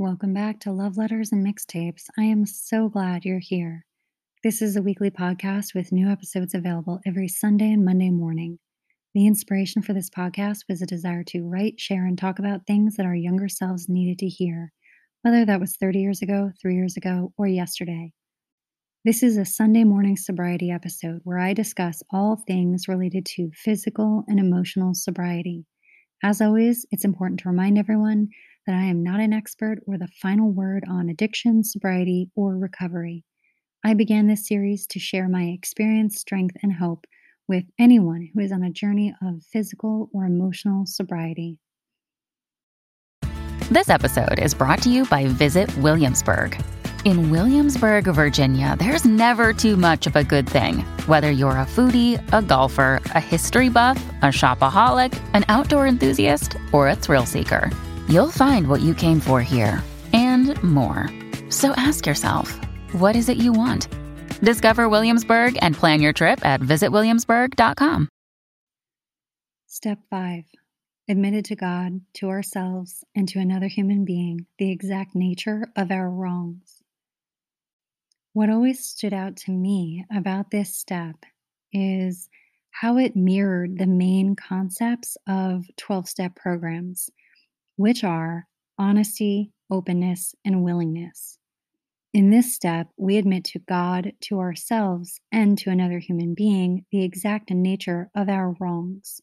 Welcome back to Love Letters and Mixtapes. I am so glad you're here. This is a weekly podcast with new episodes available every Sunday and Monday morning. The inspiration for this podcast was a desire to write, share, and talk about things that our younger selves needed to hear, whether that was 30 years ago, 3 years ago, or yesterday. This is a Sunday morning sobriety episode where I discuss all things related to physical and emotional sobriety. As always, it's important to remind everyone that I am not an expert or the final word on addiction, sobriety, or recovery. I began this series to share my experience, strength, and hope with anyone who is on a journey of physical or emotional sobriety. This episode is brought to you by Visit Williamsburg. In Williamsburg, Virginia, there's never too much of a good thing. Whether you're a foodie, a golfer, a history buff, a shopaholic, an outdoor enthusiast, or a thrill seeker, you'll find what you came for here and more. So ask yourself, what is it you want? Discover Williamsburg and plan your trip at visitwilliamsburg.com. Step 5. Admitted to God, to ourselves, and to another human being the exact nature of our wrongs. What always stood out to me about this step is how it mirrored the main concepts of 12-step programs, which are honesty, openness, and willingness. In this step, we admit to God, to ourselves, and to another human being the exact nature of our wrongs.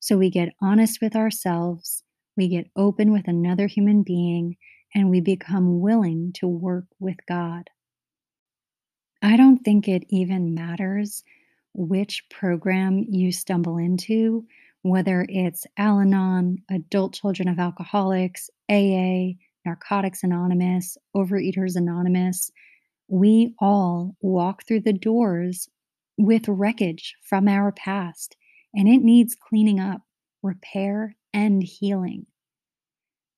So we get honest with ourselves, we get open with another human being, and we become willing to work with God. I don't think it even matters which program you stumble into, whether it's Al-Anon, Adult Children of Alcoholics, AA, Narcotics Anonymous, Overeaters Anonymous. We all walk through the doors with wreckage from our past, and it needs cleaning up, repair, and healing.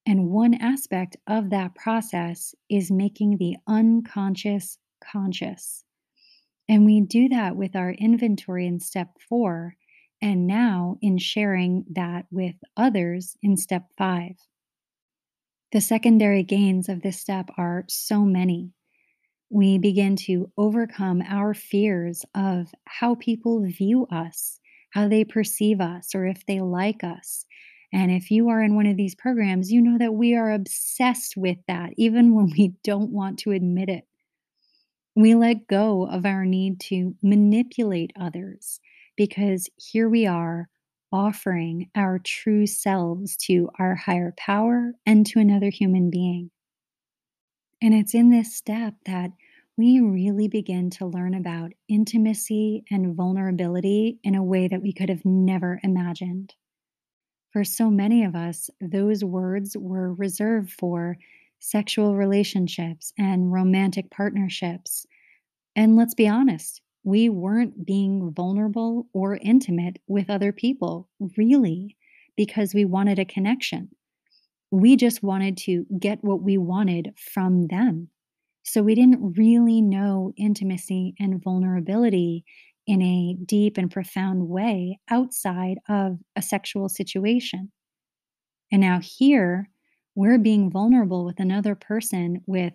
And one aspect of that process is making the unconscious conscious. And we do that with our inventory in step 4, and now in sharing that with others in step 5. The secondary gains of this step are so many. We begin to overcome our fears of how people view us, how they perceive us, or if they like us. And if you are in one of these programs, you know that we are obsessed with that, even when we don't want to admit it. We let go of our need to manipulate others, because here we are offering our true selves to our higher power and to another human being. And it's in this step that we really begin to learn about intimacy and vulnerability in a way that we could have never imagined. For so many of us, those words were reserved for sexual relationships and romantic partnerships. And let's be honest, we weren't being vulnerable or intimate with other people, really, because we wanted a connection. We just wanted to get what we wanted from them. So we didn't really know intimacy and vulnerability in a deep and profound way outside of a sexual situation. And now here, we're being vulnerable with another person with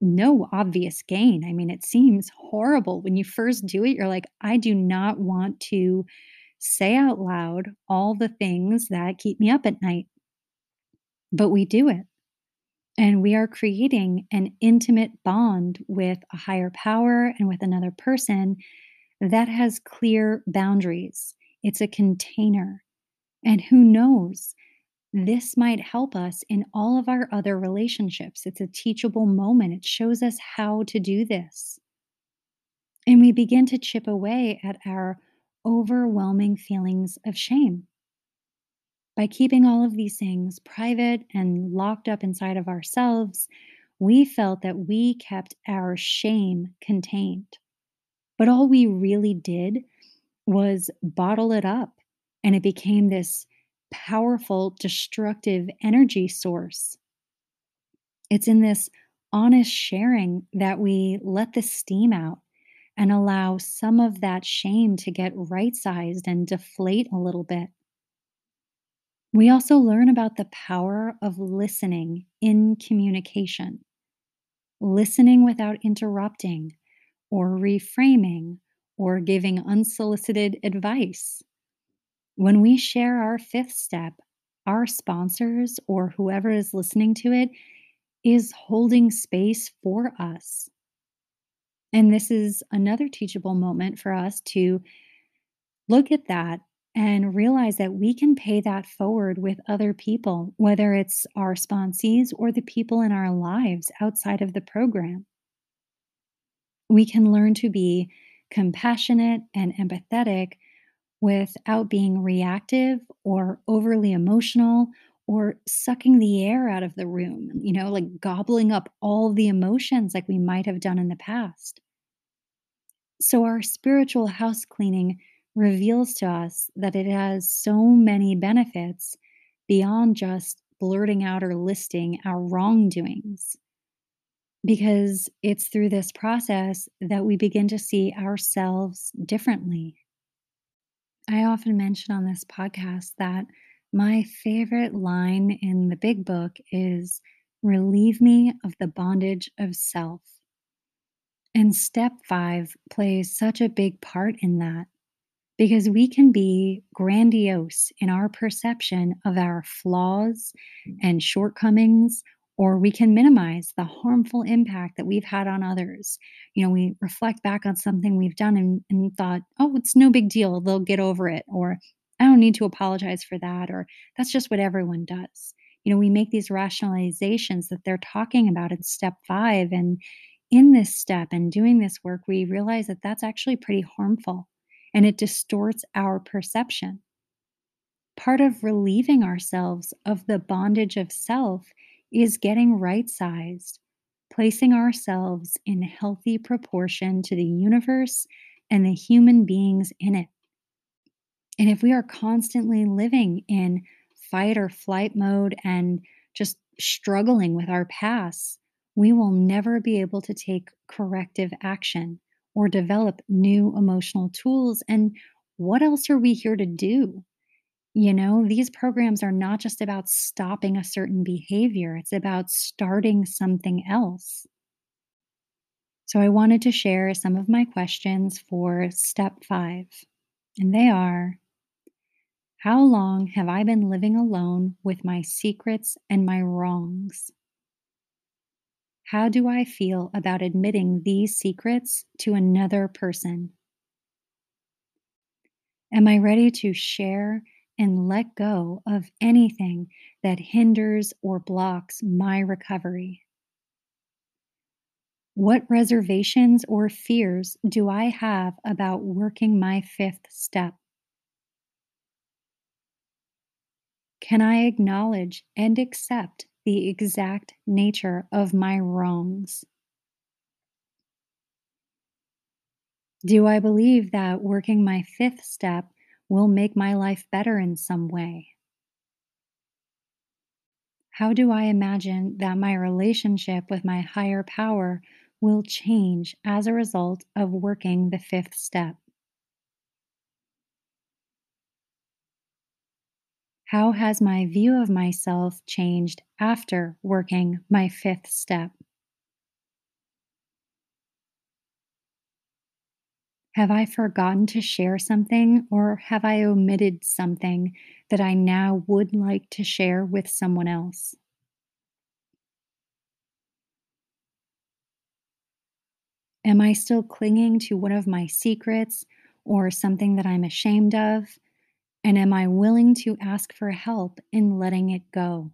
no obvious gain. I mean, it seems horrible. When you first do it, you're like, I do not want to say out loud all the things that keep me up at night. But we do it. And we are creating an intimate bond with a higher power and with another person that has clear boundaries. It's a container. And who knows? This might help us in all of our other relationships. It's a teachable moment. It shows us how to do this. And we begin to chip away at our overwhelming feelings of shame. By keeping all of these things private and locked up inside of ourselves, we felt that we kept our shame contained. But all we really did was bottle it up, and it became this powerful, destructive energy source. It's in this honest sharing that we let the steam out and allow some of that shame to get right-sized and deflate a little bit. We also learn about the power of listening in communication, listening without interrupting or reframing or giving unsolicited advice. When we share our fifth step, our sponsors or whoever is listening to it is holding space for us. And this is another teachable moment for us to look at that and realize that we can pay that forward with other people, whether it's our sponsees or the people in our lives outside of the program. We can learn to be compassionate and empathetic without being reactive or overly emotional or sucking the air out of the room, like gobbling up all the emotions like we might have done in the past. So our spiritual house cleaning reveals to us that it has so many benefits beyond just blurting out or listing our wrongdoings, because it's through this process that we begin to see ourselves differently. I often mention on this podcast that my favorite line in the Big Book is, "Relieve me of the bondage of self." And step 5 plays such a big part in that, because we can be grandiose in our perception of our flaws and shortcomings, or we can minimize the harmful impact that we've had on others. We reflect back on something we've done and thought, oh, it's no big deal, they'll get over it, or I don't need to apologize for that, or that's just what everyone does. We make these rationalizations that they're talking about in step 5. And in this step and doing this work, we realize that that's actually pretty harmful and it distorts our perception. Part of relieving ourselves of the bondage of self is getting right-sized, placing ourselves in healthy proportion to the universe and the human beings in it. And if we are constantly living in fight or flight mode and just struggling with our past, we will never be able to take corrective action or develop new emotional tools. And what else are we here to do? These programs are not just about stopping a certain behavior. It's about starting something else. So I wanted to share some of my questions for step 5. And they are, how long have I been living alone with my secrets and my wrongs? How do I feel about admitting these secrets to another person? Am I ready to share and let go of anything that hinders or blocks my recovery? What reservations or fears do I have about working my fifth step? Can I acknowledge and accept the exact nature of my wrongs? Do I believe that working my fifth step will make my life better in some way? How do I imagine that my relationship with my higher power will change as a result of working the fifth step? How has my view of myself changed after working my fifth step? Have I forgotten to share something, or have I omitted something that I now would like to share with someone else? Am I still clinging to one of my secrets or something that I'm ashamed of? And am I willing to ask for help in letting it go?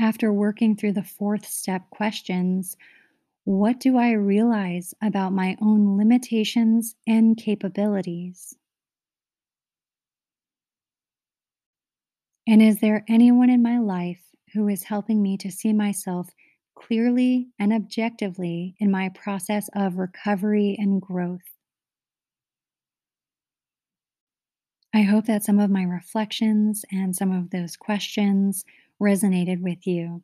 After working through the fourth step questions, what do I realize about my own limitations and capabilities? And is there anyone in my life who is helping me to see myself clearly and objectively in my process of recovery and growth? I hope that some of my reflections and some of those questions resonated with you.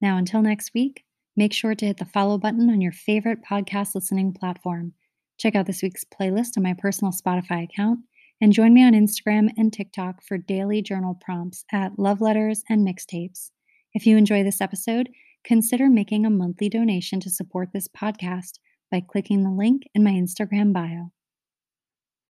Now, until next week, make sure to hit the follow button on your favorite podcast listening platform. Check out this week's playlist on my personal Spotify account and join me on Instagram and TikTok for daily journal prompts at Love Letters and Mixtapes. If you enjoy this episode, consider making a monthly donation to support this podcast by clicking the link in my Instagram bio.